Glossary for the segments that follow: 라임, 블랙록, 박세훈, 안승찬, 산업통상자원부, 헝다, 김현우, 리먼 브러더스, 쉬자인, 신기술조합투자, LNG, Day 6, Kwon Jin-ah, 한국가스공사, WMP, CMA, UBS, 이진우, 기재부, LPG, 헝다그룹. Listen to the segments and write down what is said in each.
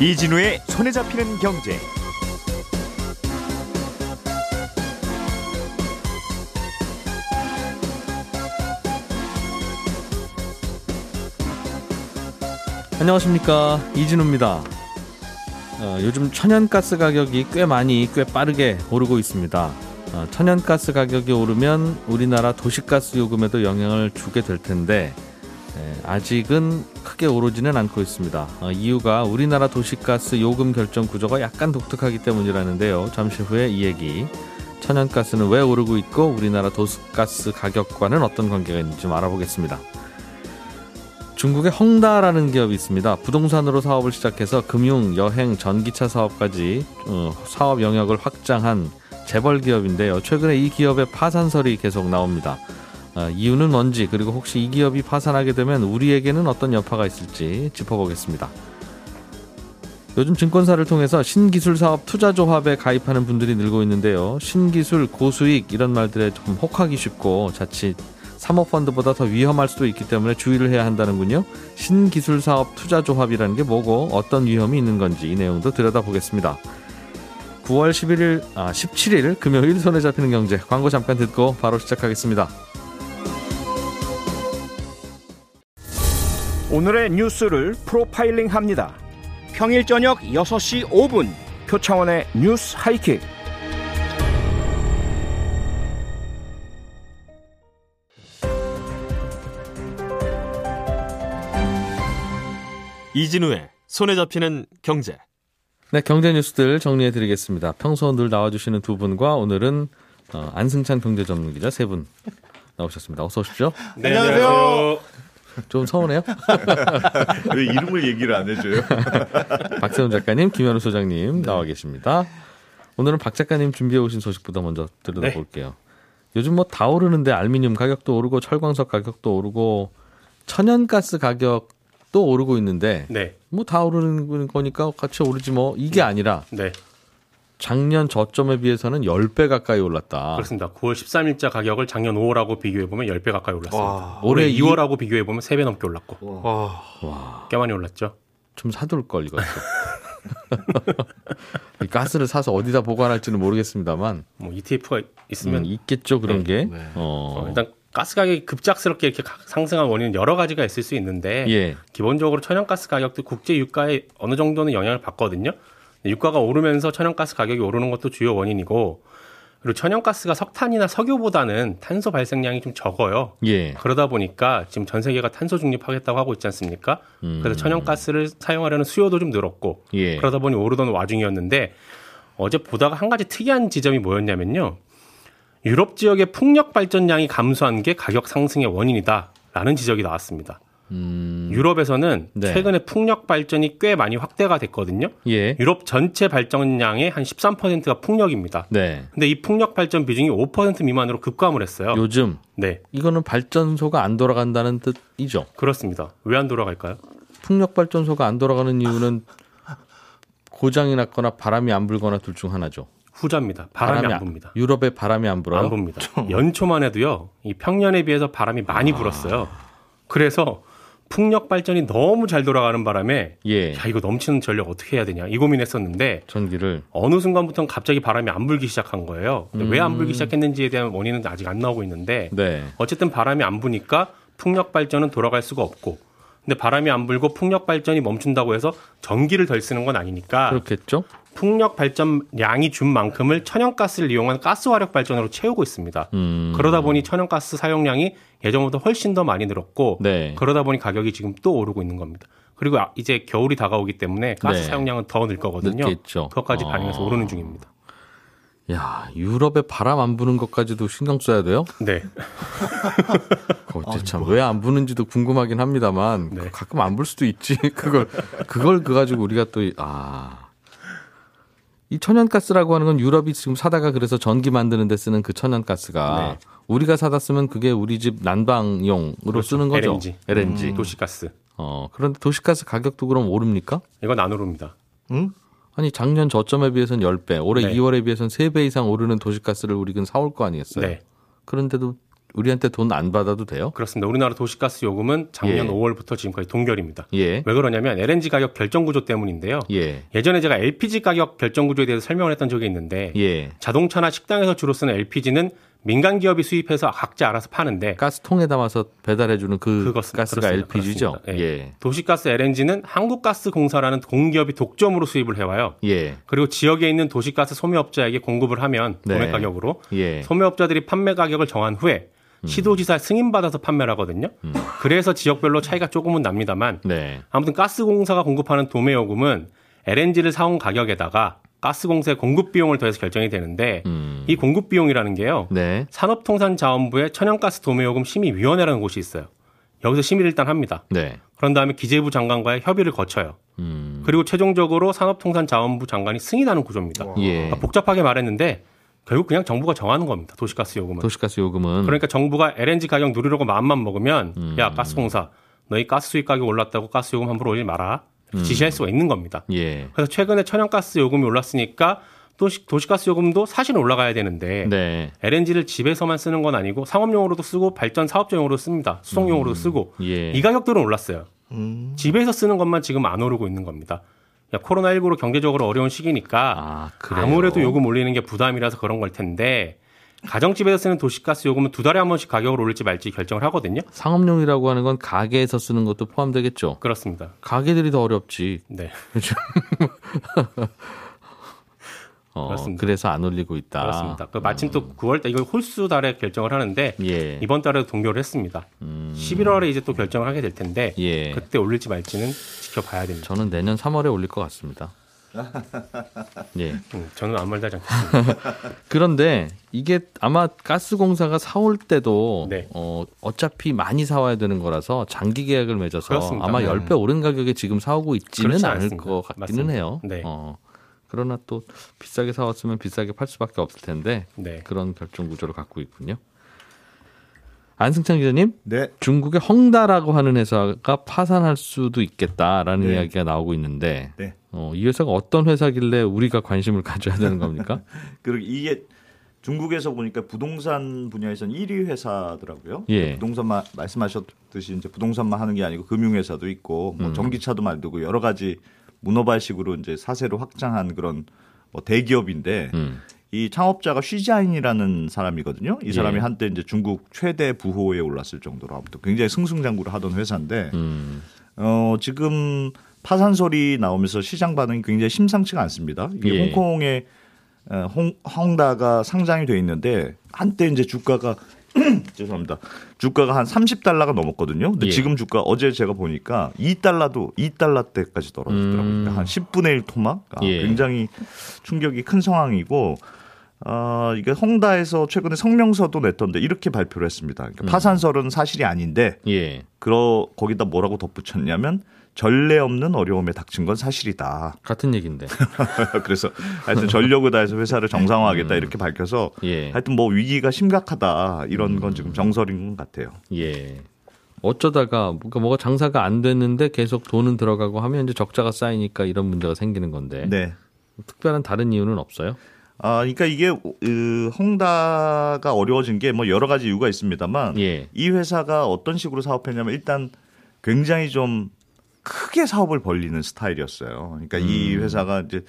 이진우의 손에 잡히는 경제. 안녕하십니까, 이진우입니다. 요즘 천연가스 가격이 꽤 빠르게 오르고 있습니다. 천연가스 가격이 오르면 우리나라 도시가스 요금에도 영향을 주게 될 텐데 아직은 크게 오르지는 않고 있습니다. 이유가 우리나라 도시가스 요금 결정 구조가 약간 독특하기 때문이라는데요. 잠시 후에 이 얘기, 천연가스는 왜 오르고 있고 우리나라 도시가스 가격과는 어떤 관계가 있는지 좀 알아보겠습니다. 중국의 헝다라는 기업이 있습니다. 부동산으로 사업을 시작해서 금융, 여행, 전기차 사업까지 사업 영역을 확장한 재벌 기업인데요. 최근에 이 기업의 파산설이 계속 나옵니다. 이유는 뭔지, 그리고 혹시 이 기업이 파산하게 되면 우리에게는 어떤 여파가 있을지 짚어보겠습니다. 요즘 증권사를 통해서 신기술 사업 투자조합에 가입하는 분들이 늘고 있는데요. 신기술, 고수익 이런 말들에 좀 혹하기 쉽고 자칫 사모펀드보다 더 위험할 수도 있기 때문에 주의를 해야 한다는군요. 신기술 사업 투자조합이라는 게 뭐고 어떤 위험이 있는 건지 이 내용도 들여다보겠습니다. 9월 17일 금요일 손에 잡히는 경제, 광고 잠깐 듣고 바로 시작하겠습니다. 오늘의 뉴스를 프로파일링합니다. 평일 저녁 6시 5분 표창원의 뉴스 하이킥. 이진우의 손에 잡히는 경제. 네, 경제 뉴스들 정리해드리겠습니다. 평소 늘 나와주시는 두 분과 오늘은 안승찬 경제전문기자 세 분 나오셨습니다. 어서 오십시오. 네, 안녕하세요. 좀 서운해요? 왜 이름을 얘기를 안 해줘요? 박세훈 작가님, 김현우 소장님 나와 계십니다. 오늘은 박 작가님 준비해 오신 소식부터 먼저 들여다볼게요. 네. 요즘 뭐 다 오르는데 알루미늄 가격도 오르고 철광석 가격도 오르고 천연가스 가격도 오르고 있는데 네. 뭐 다 오르는 거니까 같이 오르지 뭐 이게 아니라 네. 작년 저점에 비해서는 10배 가까이 올랐다. 그렇습니다. 9월 13일자 가격을 작년 5월하고 비교해보면 10배 가까이 올랐습니다. 와, 올해 2월하고 비교해보면 3배 넘게 올랐고. 와, 꽤 많이 올랐죠. 좀 사둘걸 이것도. 가스를 사서 어디다 보관할지는 모르겠습니다만. 뭐 ETF가 있으면. 있겠죠, 그런 네, 게. 네. 일단 가스 가격이 급작스럽게 이렇게 상승한 원인은 여러 가지가 있을 수 있는데 예. 기본적으로 천연가스 가격도 국제 유가에 어느 정도는 영향을 받거든요. 유가가 오르면서 천연가스 가격이 오르는 것도 주요 원인이고, 그리고 천연가스가 석탄이나 석유보다는 탄소 발생량이 좀 적어요. 예. 그러다 보니까 지금 전 세계가 탄소 중립하겠다고 하고 있지 않습니까? 그래서 천연가스를 사용하려는 수요도 좀 늘었고 예. 그러다 보니 오르던 와중이었는데 어제 보다가 한 가지 특이한 지점이 뭐였냐면요. 유럽 지역의 풍력 발전량이 감소한 게 가격 상승의 원인이다라는 지적이 나왔습니다. 유럽에서는 네. 최근에 풍력 발전이 꽤 많이 확대가 됐거든요. 예. 유럽 전체 발전량의 한 13%가 풍력입니다. 네. 근데 이 풍력 발전 비중이 5% 미만으로 급감을 했어요. 요즘? 네. 이거는 발전소가 안 돌아간다는 뜻이죠? 그렇습니다. 왜 안 돌아갈까요? 풍력 발전소가 안 돌아가는 이유는 고장이 났거나 바람이 안 불거나 둘 중 하나죠. 후자입니다. 바람이 안 붑니다. 유럽에 바람이 안 불어요? 안 붑니다. 연초만 해도요. 이 평년에 비해서 바람이 많이 불었어요. 그래서 풍력 발전이 너무 잘 돌아가는 바람에 예. 야, 이거 넘치는 전력 어떻게 해야 되냐 이 고민했었는데 전기를 어느 순간부터는 갑자기 바람이 안 불기 시작한 거예요. 왜 안 불기 시작했는지에 대한 원인은 아직 안 나오고 있는데 네. 어쨌든 바람이 안 부니까 풍력 발전은 돌아갈 수가 없고, 근데 바람이 안 불고 풍력 발전이 멈춘다고 해서 전기를 덜 쓰는 건 아니니까 그렇겠죠. 풍력 발전량이 준 만큼을 천연가스를 이용한 가스 화력 발전으로 채우고 있습니다. 그러다 보니 천연가스 사용량이 예전보다 훨씬 더 많이 늘었고 네. 그러다 보니 가격이 지금 또 오르고 있는 겁니다. 그리고 이제 겨울이 다가오기 때문에 가스 네. 사용량은 더 늘 거거든요. 늦겠죠. 그것까지 반영해서 오르는 중입니다. 야, 유럽에 바람 안 부는 것까지도 신경 써야 돼요? 네. 참 왜 안 부는지도 궁금하긴 합니다만 네. 가끔 안 불 수도 있지. 그걸 가지고 우리가 또 이 천연가스라고 하는 건 유럽이 지금 사다가 그래서 전기 만드는 데 쓰는 그 천연가스가 네. 우리가 사다 쓰면 그게 우리 집 난방용으로 그렇죠. 쓰는 거죠. LNG. 도시가스. 그런데 도시가스 가격도 그럼 오릅니까? 이건 안 오릅니다. 응? 아니 작년 저점에 비해서는 10배, 올해 네. 2월에 비해서는 3배 이상 오르는 도시가스를 우리는 사올 거 아니겠어요? 네. 그런데도 우리한테 돈 안 받아도 돼요? 그렇습니다. 우리나라 도시가스 요금은 작년 5월부터 지금까지 동결입니다. 예. 왜 그러냐면 LNG 가격 결정구조 때문인데요. 예. 예전에 제가 LPG 가격 결정구조에 대해서 설명을 했던 적이 있는데 예. 자동차나 식당에서 주로 쓰는 LPG는 민간 기업이 수입해서 각자 알아서 파는데 가스통에 담아서 배달해주는 가스가 LPG죠. 예. 예. 도시가스 LNG는 한국가스공사라는 공기업이 독점으로 수입을 해와요. 예. 그리고 지역에 있는 도시가스 소매업자에게 공급을 하면 도매 가격으로 예. 소매업자들이 판매 가격을 정한 후에 시도지사 승인받아서 판매를 하거든요. 그래서 지역별로 차이가 조금은 납니다만 네. 아무튼 가스공사가 공급하는 도매요금은 LNG를 사온 가격에다가 가스공사의 공급비용을 더해서 결정이 되는데 이 공급비용이라는 게요. 네. 산업통상자원부의 천연가스 도매요금 심의위원회라는 곳이 있어요. 여기서 심의를 일단 합니다. 네. 그런 다음에 기재부 장관과의 협의를 거쳐요. 그리고 최종적으로 산업통상자원부 장관이 승인하는 구조입니다. 예. 그러니까 복잡하게 말했는데 결국 그냥 정부가 정하는 겁니다. 도시가스 요금은. 도시가스 요금은. 그러니까 정부가 LNG 가격 누리려고 마음만 먹으면 야 가스공사 너희 가스 수입 가격 올랐다고 가스 요금 함부로 올리지 마라. 지시할 수가 있는 겁니다. 예. 그래서 최근에 천연가스 요금이 올랐으니까 도시가스 요금도 사실은 올라가야 되는데 네. LNG를 집에서만 쓰는 건 아니고 상업용으로도 쓰고 발전 사업용으로도 씁니다. 수송용으로도 쓰고 예. 이 가격들은 올랐어요. 집에서 쓰는 것만 지금 안 오르고 있는 겁니다. 코로나19로 경제적으로 어려운 시기니까 아무래도 요금 올리는 게 부담이라서 그런 걸 텐데 가정집에서 쓰는 도시가스 요금은 두 달에 한 번씩 가격을 올릴지 말지 결정을 하거든요. 상업용이라고 하는 건 가게에서 쓰는 것도 포함되겠죠? 그렇습니다. 가게들이 더 어렵지. 네. 그렇습니다. 그래서 안 올리고 있다. 그렇습니다. 마침 또 9월 때 이걸 홀수 달에 결정을 하는데 예. 이번 달에도 동결을 했습니다. 11월에 이제 또 결정을 하게 될 텐데 예. 그때 올릴지 말지는 지켜봐야 됩니다. 저는 내년 3월에 올릴 것 같습니다. 예, 저는 아무 말도 하지 않겠습니다. 그런데 이게 아마 가스공사가 사올 때도 네. 어차피 많이 사와야 되는 거라서 장기 계약을 맺어서 그렇습니다. 아마 10배 오른 가격에 지금 사오고 있지는 않을 것 같기는 맞습니다. 해요. 네. 그러나 또 비싸게 사왔으면 비싸게 팔 수밖에 없을 텐데 네. 그런 결정 구조를 갖고 있군요. 안승찬 기자님, 네. 중국의 헝다라고 하는 회사가 파산할 수도 있겠다라는 네. 이야기가 나오고 있는데 네. 이 회사가 어떤 회사길래 우리가 관심을 가져야 되는 겁니까? 그리고 이게 중국에서 보니까 부동산 분야에서는 1위 회사더라고요. 예. 부동산 말씀하셨듯이 이제 부동산만 하는 게 아니고 금융회사도 있고 뭐 전기차도 만들고 여러 가지 문어발식으로 이제 사세로 확장한 그런 뭐 대기업인데 이 창업자가 쉬자인이라는 사람이거든요. 이 사람이 예. 한때 이제 중국 최대 부호에 올랐을 정도로 아무튼 굉장히 승승장구를 하던 회사인데 지금 파산 소리 나오면서 시장 반응이 굉장히 심상치가 않습니다. 이게 예. 홍콩에 헝다가 상장이 돼 있는데 한때 이제 주가가 죄송합니다. 주가가 한 $30가 넘었거든요. 근데 예. 지금 주가 어제 제가 보니까 $2대까지 떨어졌더라고요. 한 10분의 1 토막. 예. 굉장히 충격이 큰 상황이고 이게 헝다에서 최근에 성명서도 냈던데 이렇게 발표를 했습니다. 그러니까 파산설은 사실이 아닌데 예. 거기다 뭐라고 덧붙였냐면 전례 없는 어려움에 닥친 건 사실이다. 같은 얘기인데. 그래서 하여튼 전력을 다해서 회사를 정상화하겠다 이렇게 밝혀서 예. 하여튼 뭐 위기가 심각하다 이런 건 지금 정설인 것 같아요. 예. 어쩌다가 뭐가 장사가 안 됐는데 계속 돈은 들어가고 하면 이제 적자가 쌓이니까 이런 문제가 생기는 건데. 네. 특별한 다른 이유는 없어요? 그러니까 이게 헝다가 어려워진 게 뭐 여러 가지 이유가 있습니다만 예. 이 회사가 어떤 식으로 사업했냐면 일단 굉장히 좀 크게 사업을 벌리는 스타일이었어요. 그러니까 이 회사가 이제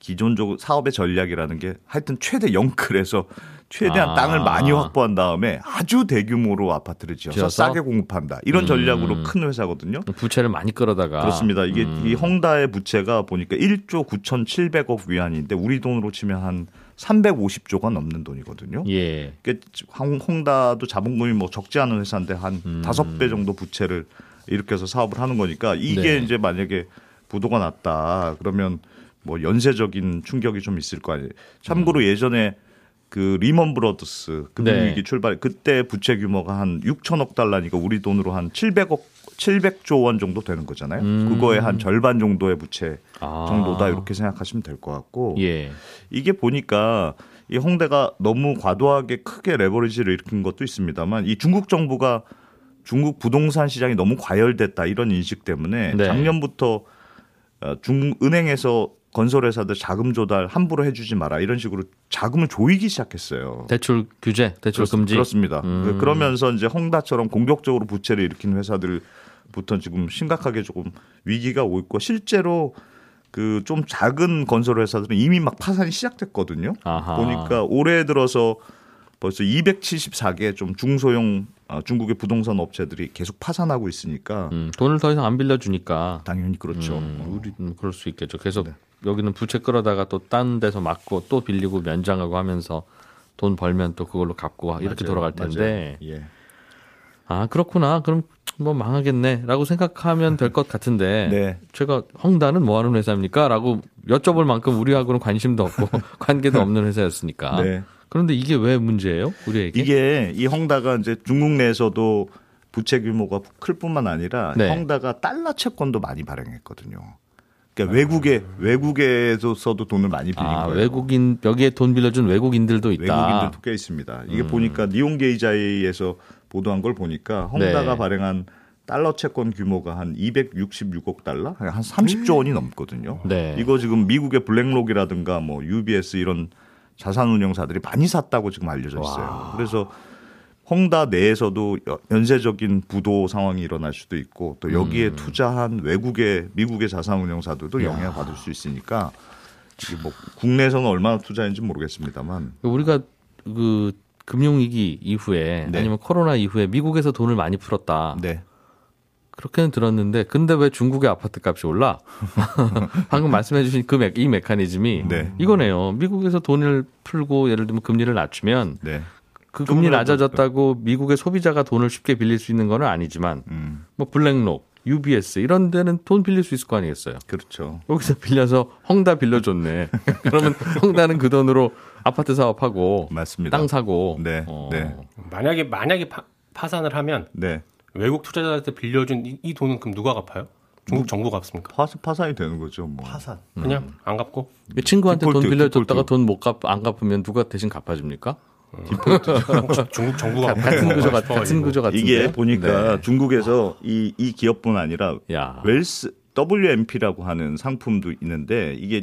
기존적으로 사업의 전략이라는 게 하여튼 최대 영끌에서 최대한 땅을 많이 확보한 다음에 아주 대규모로 아파트를 지어서 싸게 공급한다. 이런 전략으로 큰 회사거든요. 부채를 많이 끌어다가. 그렇습니다. 이게 이 헝다의 부채가 보니까 1조 9,700억 위안인데 우리 돈으로 치면 한 350조가 넘는 돈이거든요. 예. 그러니까 헝다도 자본금이 뭐 적지 않은 회사인데 한 5배 정도 부채를 이렇게 해서 사업을 하는 거니까 이게 네. 이제 만약에 부도가 났다 그러면 뭐 연쇄적인 충격이 좀 있을 거 아니에요. 참고로 예전에 그 리먼 브러더스 금융위기 네. 출발 그때 부채 규모가 한 $6,000억 우리 돈으로 한 700조 원 정도 되는 거잖아요. 그거의 한 절반 정도의 부채 정도다 이렇게 생각하시면 될 것 같고 예. 이게 보니까 이 헝다가 너무 과도하게 크게 레버리지를 일으킨 것도 있습니다만 이 중국 정부가 중국 부동산 시장이 너무 과열됐다 이런 인식 때문에 네. 작년부터 은행에서 건설회사들 자금 조달 함부로 해주지 마라 이런 식으로 자금을 조이기 시작했어요. 대출 규제, 대출 금지. 그렇습니다. 그러면서 이제 헝다처럼 공격적으로 부채를 일으킨 회사들부터 지금 심각하게 조금 위기가 오고 있고 실제로 그 좀 작은 건설회사들은 이미 막 파산이 시작됐거든요. 아하. 보니까 올해 들어서 벌써 274개 좀 중소형 중국의 부동산 업체들이 계속 파산하고 있으니까 돈을 더 이상 안 빌려주니까 당연히 그렇죠. 그럴 수 있겠죠. 계속 네. 여기는 부채 끌어다가 또 딴 데서 막고 또 빌리고 면장하고 하면서 돈 벌면 또 그걸로 갚고 맞아요. 이렇게 돌아갈 텐데 예. 아 그렇구나. 그럼 뭐 망하겠네라고 생각하면 될 것 같은데 네. 제가 헝다는 뭐하는 회사입니까? 라고 여쭤볼 만큼 우리하고는 관심도 없고 관계도 없는 회사였으니까 네. 그런데 이게 왜 문제예요? 우리에게? 이게 이 헝다가 이제 중국 내에서도 부채 규모가 클 뿐만 아니라 네. 헝다가 달러 채권도 많이 발행했거든요. 그러니까 외국에서도 돈을 많이 빌린 거예요. 외국인 여기에 돈 빌려준 외국인들도 있다. 외국인들도 꽤 있습니다. 이게 보니까 니혼게이자이에서 보도한 걸 보니까 헝다가 네. 발행한 달러 채권 규모가 한 266억 달러, 한 30조 원이 넘거든요. 네. 이거 지금 미국의 블랙록이라든가 뭐 UBS 이런 자산운용사들이 많이 샀다고 지금 알려져 있어요. 와. 그래서 헝다 내에서도 연쇄적인 부도 상황이 일어날 수도 있고 또 여기에 투자한 외국의 미국의 자산운용사들도 영향을 받을 수 있으니까 뭐 국내에서는 얼마나 투자했는지 모르겠습니다만 우리가 그 금융위기 이후에 네. 아니면 코로나 이후에 미국에서 돈을 많이 풀었다. 네. 그렇게는 들었는데 근데 왜 중국의 아파트 값이 올라? 방금 말씀해 주신 그 이 메커니즘이 네. 이거네요. 미국에서 돈을 풀고 예를 들면 금리를 낮추면 네. 그 금리 낮아졌다고 미국의 소비자가 돈을 쉽게 빌릴 수 있는 건 아니지만 뭐 블랙록, UBS 이런 데는 돈 빌릴 수 있을 거 아니겠어요? 그렇죠. 여기서 빌려서 헝다 빌려줬네. 그러면 헝다는 그 돈으로 아파트 사업하고 맞습니다. 땅 사고 네. 네. 만약에 파산을 하면 네. 외국 투자자한테 빌려준 이 돈은 그럼 누가 갚아요? 중국 정부가 갚습니까? 파산이 되는 거죠. 뭐. 파산. 그냥 안 갚고? 친구한테 디폴트, 돈 빌려줬다가 돈 못 갚 안 갚으면 누가 대신 갚아줍니까? 중국 정부가 같은 구조 같은데 이게 보니까 네. 중국에서 이 기업뿐 아니라 웰스 WMP라고 하는 상품도 있는데 이게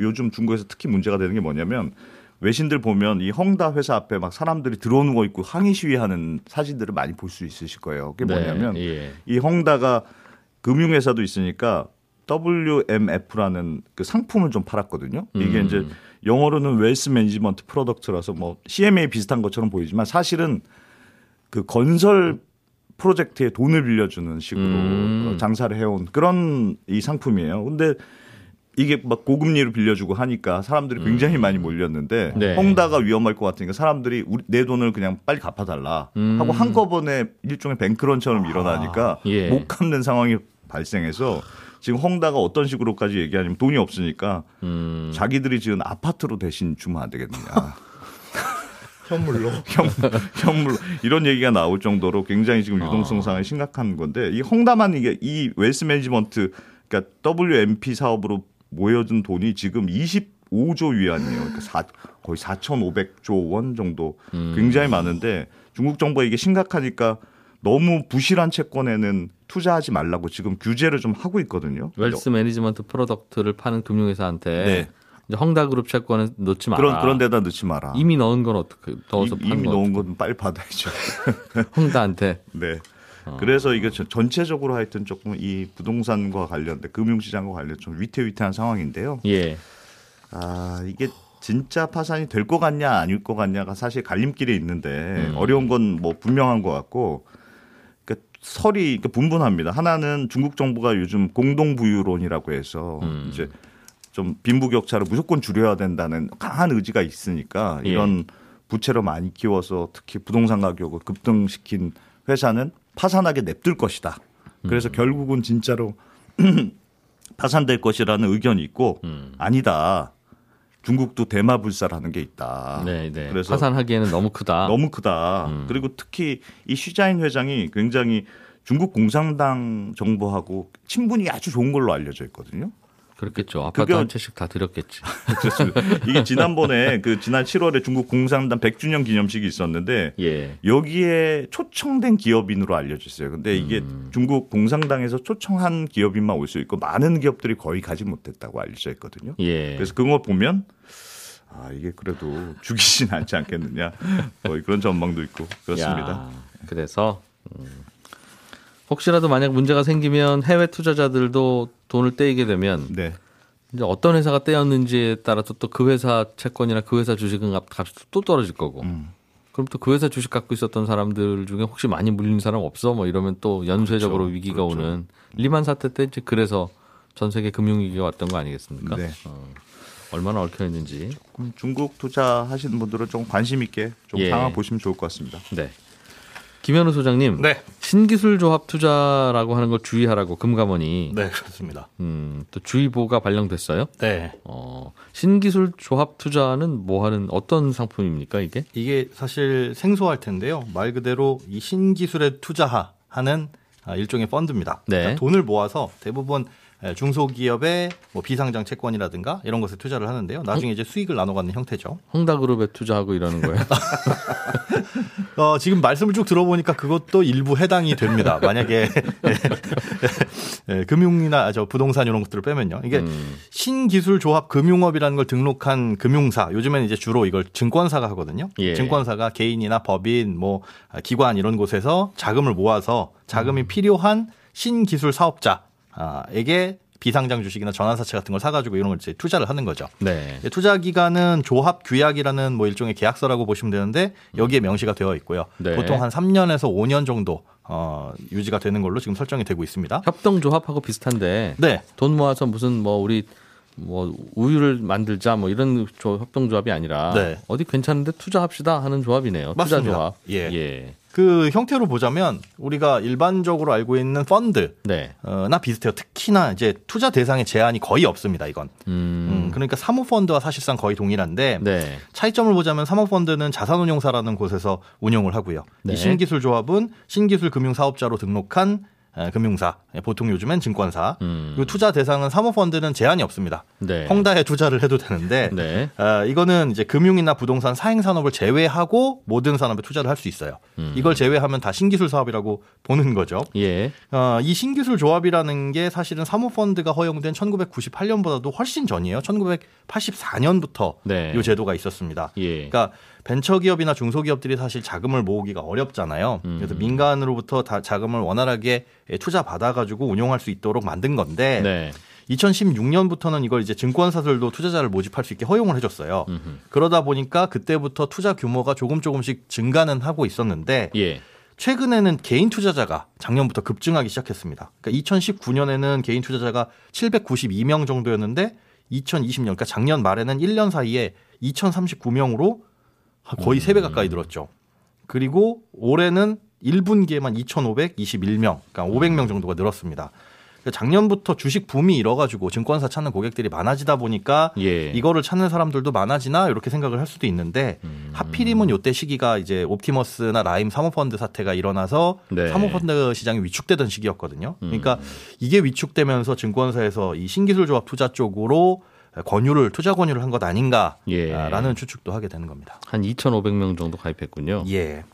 요즘 중국에서 특히 문제가 되는 게 뭐냐면 외신들 보면 이 헝다 회사 앞에 막 사람들이 들어오는 거 있고 항의 시위하는 사진들을 많이 볼 수 있으실 거예요. 그게 네, 뭐냐면 예. 이 헝다가 금융회사도 있으니까 WMF라는 그 상품을 좀 팔았거든요. 이게 이제 영어로는 웰스 매니지먼트 프로덕트라서 뭐 CMA 비슷한 것처럼 보이지만 사실은 그 건설 프로젝트에 돈을 빌려주는 식으로 장사를 해온 그런 이 상품이에요. 근데 이게 막 고금리로 빌려주고 하니까 사람들이 굉장히 많이 몰렸는데 네. 헝다가 위험할 것 같으니까 사람들이 내 돈을 그냥 빨리 갚아달라 하고 한꺼번에 일종의 뱅크런처럼 일어나니까 예. 못 갚는 상황이 발생해서 지금 헝다가 어떤 식으로까지 얘기하냐면 돈이 없으니까 자기들이 지은 아파트로 대신 주면 안 되겠느냐. 현물로. 현물로. 이런 얘기가 나올 정도로 굉장히 지금 유동성 상황이 심각한 건데 이 헝다만 이게 이 웰스 매니지먼트 그러니까 WMP 사업으로 모여준 돈이 지금 25조 위안이에요. 그러니까 거의 4,500조 원 정도 굉장히 많은데 중국 정부가 이게 심각하니까 너무 부실한 채권에는 투자하지 말라고 지금 규제를 좀 하고 있거든요. 웰스 매니지먼트 프로덕트를 파는 금융회사한테 네. 이제 헝다그룹 채권은 넣지 마라. 그런 데다 넣지 마라. 이미 넣은 건 어떻게 넣어서 파는 거 이미 넣은 건 빨리 받아야죠. 헝다한테. 네. 그래서 이게 전체적으로 하여튼 조금 이 부동산과 관련된 금융시장과 관련 좀 위태위태한 상황인데요. 예. 아 이게 진짜 파산이 될 것 같냐 아닐 것 같냐가 사실 갈림길에 있는데 어려운 건 뭐 분명한 것 같고 그러니까 설이 분분합니다. 하나는 중국 정부가 요즘 공동부유론이라고 해서 이제 좀 빈부격차를 무조건 줄여야 된다는 강한 의지가 있으니까 이런 예. 부채로 많이 키워서 특히 부동산 가격을 급등시킨 회사는 파산하게 냅둘 것이다. 그래서 결국은 진짜로 파산될 것이라는 의견이 있고 아니다. 중국도 대마불사라는 게 있다. 네네. 그래서 파산하기에는 너무 크다. 너무 크다. 그리고 특히 이 쉬자인 회장이 굉장히 중국 공산당 정부하고 친분이 아주 좋은 걸로 알려져 있거든요. 그렇겠죠. 아파트 한 채씩 다 드렸겠지. 그렇습니다. 이게 지난번에 그 지난 7월에 중국 공산당 100주년 기념식이 있었는데 예. 여기에 초청된 기업인으로 알려져 있어요. 근데 이게 중국 공산당에서 초청한 기업인만 올 수 있고 많은 기업들이 거의 가지 못했다고 알려져 있거든요. 예. 그래서 그거 보면 아, 이게 그래도 죽이진 않지 않겠느냐. 뭐 그런 전망도 있고 그렇습니다. 야, 그래서 혹시라도 만약 문제가 생기면 해외 투자자들도 돈을 떼이게 되면 네. 이제 어떤 회사가 떼었는지에 따라서 또 그 회사 채권이나 그 회사 주식은 값이 또 떨어질 거고 그럼 또 그 회사 주식 갖고 있었던 사람들 중에 혹시 많이 물린 사람 없어? 뭐 이러면 또 연쇄적으로 그렇죠. 위기가 그렇죠. 오는 리만 사태 때 이제 그래서 전 세계 금융위기가 왔던 거 아니겠습니까? 네. 얼마나 얽혀있는지. 조금 중국 투자하시는 분들은 좀 관심 있게 좀 예. 상황 보시면 좋을 것 같습니다. 네. 김현우 소장님, 네. 신기술 조합 투자라고 하는 걸 주의하라고 금감원이 네 그렇습니다. 또 주의보가 발령됐어요. 네. 신기술 조합 투자는 뭐 하는 어떤 상품입니까 이게? 이게 사실 생소할 텐데요. 말 그대로 이 신기술에 투자하는 일종의 펀드입니다. 네. 그러니까 돈을 모아서 대부분 중소기업의 뭐 비상장 채권이라든가 이런 것에 투자를 하는데요. 나중에 이제 수익을 나눠가는 형태죠. 헝다그룹에 투자하고 이러는 거예요. 지금 말씀을 쭉 들어보니까 그것도 일부 해당이 됩니다. 만약에 금융이나 부동산 이런 것들을 빼면요. 이게 신기술조합금융업이라는 걸 등록한 금융사. 요즘에는 이제 주로 이걸 증권사가 하거든요. 예. 증권사가 개인이나 법인, 뭐 기관 이런 곳에서 자금을 모아서 자금이 필요한 신기술 사업자. 이게 비상장 주식이나 전환사채 같은 걸 사가지고 이런 걸 이제 투자를 하는 거죠. 네. 투자 기간은 조합 규약이라는 뭐 일종의 계약서라고 보시면 되는데 여기에 명시가 되어 있고요. 네. 보통 한 3년에서 5년 정도 유지가 되는 걸로 지금 설정이 되고 있습니다. 협동조합하고 비슷한데 네. 돈 모아서 무슨 뭐 우리 뭐 우유를 만들자 뭐 이런 협동조합이 아니라 네. 어디 괜찮은데 투자합시다 하는 조합이네요. 맞습니다. 투자조합. 예. 예. 그 형태로 보자면 우리가 일반적으로 알고 있는 펀드나 네. 비슷해요. 특히나 이제 투자 대상의 제한이 거의 없습니다. 이건. 그러니까 사모펀드와 사실상 거의 동일한데 네. 차이점을 보자면 사모펀드는 자산운용사라는 곳에서 운용을 하고요. 네. 이 신기술조합은 신기술금융사업자로 등록한 금융사, 보통 요즘엔 증권사. 그리고 투자 대상은 사모펀드는 제한이 없습니다. 네. 헝다에 투자를 해도 되는데 네. 이거는 이제 금융이나 부동산 사행산업을 제외하고 모든 산업에 투자를 할 수 있어요. 이걸 제외하면 다 신기술 사업이라고 보는 거죠. 예. 이 신기술 조합이라는 게 사실은 사모펀드가 허용된 1998년보다도 훨씬 전이에요. 1984년부터 네. 이 제도가 있었습니다. 예. 그러니까 벤처기업이나 중소기업들이 사실 자금을 모으기가 어렵잖아요. 그래서 민간으로부터 다 자금을 원활하게 투자받아가지고 운용할 수 있도록 만든 건데 네. 2016년부터는 이걸 이제 증권사들도 투자자를 모집할 수 있게 허용을 해줬어요. 그러다 보니까 그때부터 투자 규모가 조금씩 증가는 하고 있었는데 예. 최근에는 개인 투자자가 작년부터 급증하기 시작했습니다. 그러니까 2019년에는 개인 투자자가 792명 정도였는데 2020년, 그러니까 작년 말에는 1년 사이에 2039명으로 거의 3배 가까이 늘었죠. 그리고 올해는 1분기에만 2,521명, 그러니까 500명 정도가 늘었습니다. 작년부터 주식 붐이 일어가지고 증권사 찾는 고객들이 많아지다 보니까 예. 이거를 찾는 사람들도 많아지나 이렇게 생각을 할 수도 있는데 하필이면 이때 시기가 이제 옵티머스나 라임 사모펀드 사태가 일어나서 네. 사모펀드 시장이 위축되던 시기였거든요. 그러니까 이게 위축되면서 증권사에서 이 신기술 조합 투자 쪽으로 투자 권유를 한 것 아닌가라는 예. 추측도 하게 되는 겁니다. 한 2,500명 정도 가입했군요. 예.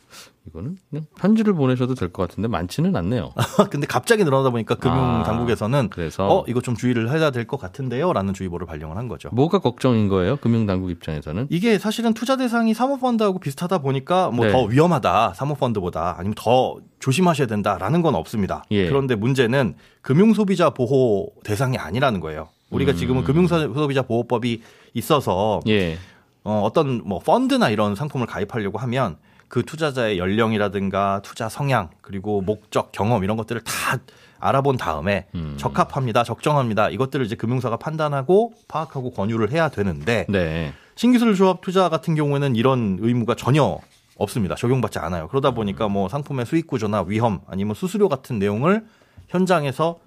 이거는 그냥 편지를 보내셔도 될 것 같은데 많지는 않네요. 근데 갑자기 늘어나다 보니까 금융당국에서는 그래서 이거 좀 주의를 해야 될 것 같은데요라는 주의보를 발령을 한 거죠. 뭐가 걱정인 거예요? 금융당국 입장에서는? 이게 사실은 투자 대상이 사모펀드하고 비슷하다 보니까 뭐 더 네. 위험하다 사모펀드보다 아니면 더 조심하셔야 된다라는 건 없습니다. 예. 그런데 문제는 금융소비자 보호 대상이 아니라는 거예요. 우리가 지금은 금융소비자 보호법이 있어서 예. 어떤 뭐 펀드나 이런 상품을 가입하려고 하면 그 투자자의 연령이라든가 투자 성향 그리고 목적, 경험 이런 것들을 다 알아본 다음에 적합합니다, 적정합니다. 이것들을 이제 금융사가 판단하고 파악하고 권유를 해야 되는데 네. 신기술 조합 투자 같은 경우에는 이런 의무가 전혀 없습니다. 적용받지 않아요. 그러다 보니까 뭐 상품의 수익 구조나 위험 아니면 수수료 같은 내용을 현장에서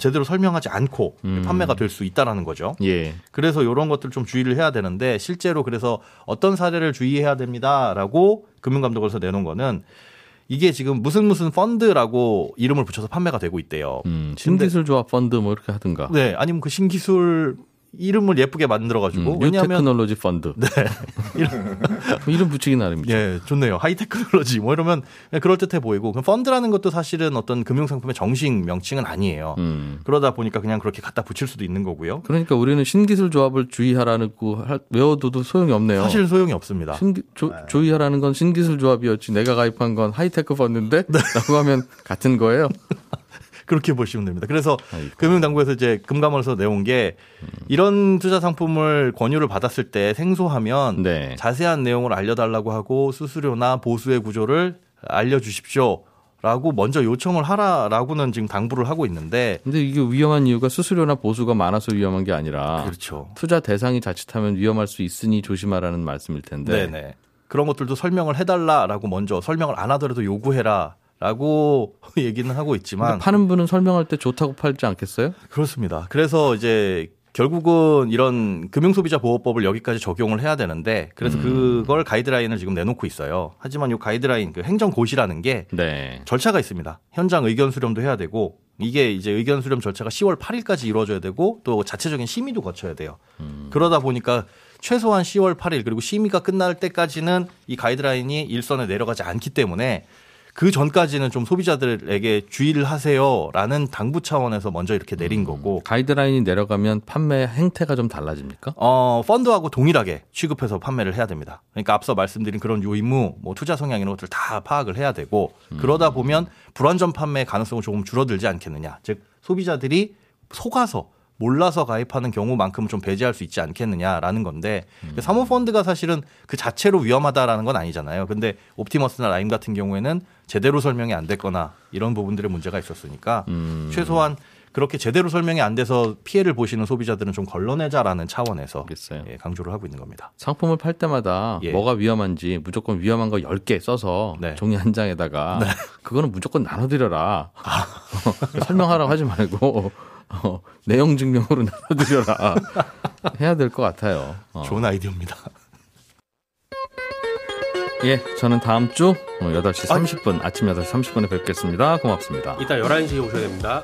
제대로 설명하지 않고 판매가 될 수 있다라는 거죠. 예. 그래서 이런 것들 좀 주의를 해야 되는데 실제로 그래서 어떤 사례를 주의해야 됩니다라고 금융감독원에서 내놓은 거는 이게 지금 무슨 펀드라고 이름을 붙여서 판매가 되고 있대요. 신기술 조합 펀드 뭐 이렇게 하든가. 네, 아니면 그 신기술 이름을 예쁘게 만들어가지고 왜냐하면 테크놀로지 펀드. 네, 이름 붙이기 나름이죠. 예, 좋네요. 하이테크놀로지 뭐 이러면 그럴 듯해 보이고 그럼 펀드라는 것도 사실은 어떤 금융 상품의 정식 명칭은 아니에요. 그러다 보니까 그냥 그렇게 갖다 붙일 수도 있는 거고요. 그러니까 우리는 신기술 조합을 주의하라는 거 외워둬도 소용이 없네요. 사실 소용이 없습니다. 주의하라는 건 신기술 조합이었지 내가 가입한 건 하이테크 펀드인데 라고 하면 같은 거예요. 그렇게 보시면 됩니다. 그래서 아이고. 금융당국에서 이제 금감원에서 내온 게 이런 투자 상품을 권유를 받았을 때 생소하면 네. 자세한 내용을 알려달라고 하고 수수료나 보수의 구조를 알려주십시오라고 먼저 요청을 하라라고는 지금 당부를 하고 있는데. 근데 이게 위험한 이유가 수수료나 보수가 많아서 위험한 게 아니라 그렇죠. 투자 대상이 자칫하면 위험할 수 있으니 조심하라는 말씀일 텐데. 네네. 그런 것들도 설명을 해달라라고 먼저 설명을 안 하더라도 요구해라. 라고 얘기는 하고 있지만 파는 분은 설명할 때 좋다고 팔지 않겠어요? 그렇습니다. 그래서 이제 결국은 이런 금융소비자보호법을 여기까지 적용을 해야 되는데 그래서 그걸 가이드라인을 지금 내놓고 있어요. 하지만 이 가이드라인 그 행정고시라는 게 네. 절차가 있습니다. 현장 의견 수렴도 해야 되고 이게 이제 의견 수렴 절차가 10월 8일까지 이루어져야 되고 또 자체적인 심의도 거쳐야 돼요. 그러다 보니까 최소한 10월 8일 그리고 심의가 끝날 때까지는 이 가이드라인이 일선에 내려가지 않기 때문에 그 전까지는 좀 소비자들에게 주의를 하세요라는 당부 차원에서 먼저 이렇게 내린 거고. 가이드라인이 내려가면 판매 행태가 좀 달라집니까? 펀드하고 동일하게 취급해서 판매를 해야 됩니다. 그러니까 앞서 말씀드린 그런 요인무, 뭐 투자 성향 이런 것들 다 파악을 해야 되고 그러다 보면 불안전 판매 가능성은 조금 줄어들지 않겠느냐. 즉 소비자들이 속아서 몰라서 가입하는 경우만큼은 좀 배제할 수 있지 않겠느냐라는 건데 사모펀드가 사실은 그 자체로 위험하다라는 건 아니잖아요. 근데 옵티머스나 라임 같은 경우에는 제대로 설명이 안 됐거나 이런 부분들의 문제가 있었으니까 최소한 그렇게 제대로 설명이 안 돼서 피해를 보시는 소비자들은 좀 걸러내자라는 차원에서 예, 강조를 하고 있는 겁니다. 상품을 팔 때마다 예. 뭐가 위험한지 무조건 위험한 거 10개 써서 네. 종이 한 장에다가 네. 그거는 무조건 나눠드려라. 아. 설명하라고 하지 말고 내용 증명으로 나눠드려라. 해야 될 것 같아요. 좋은 아이디어입니다. 예, 저는 다음 주 8시 30분, 아침 8시 30분에 뵙겠습니다. 고맙습니다. 이따 11시에 오셔야 됩니다.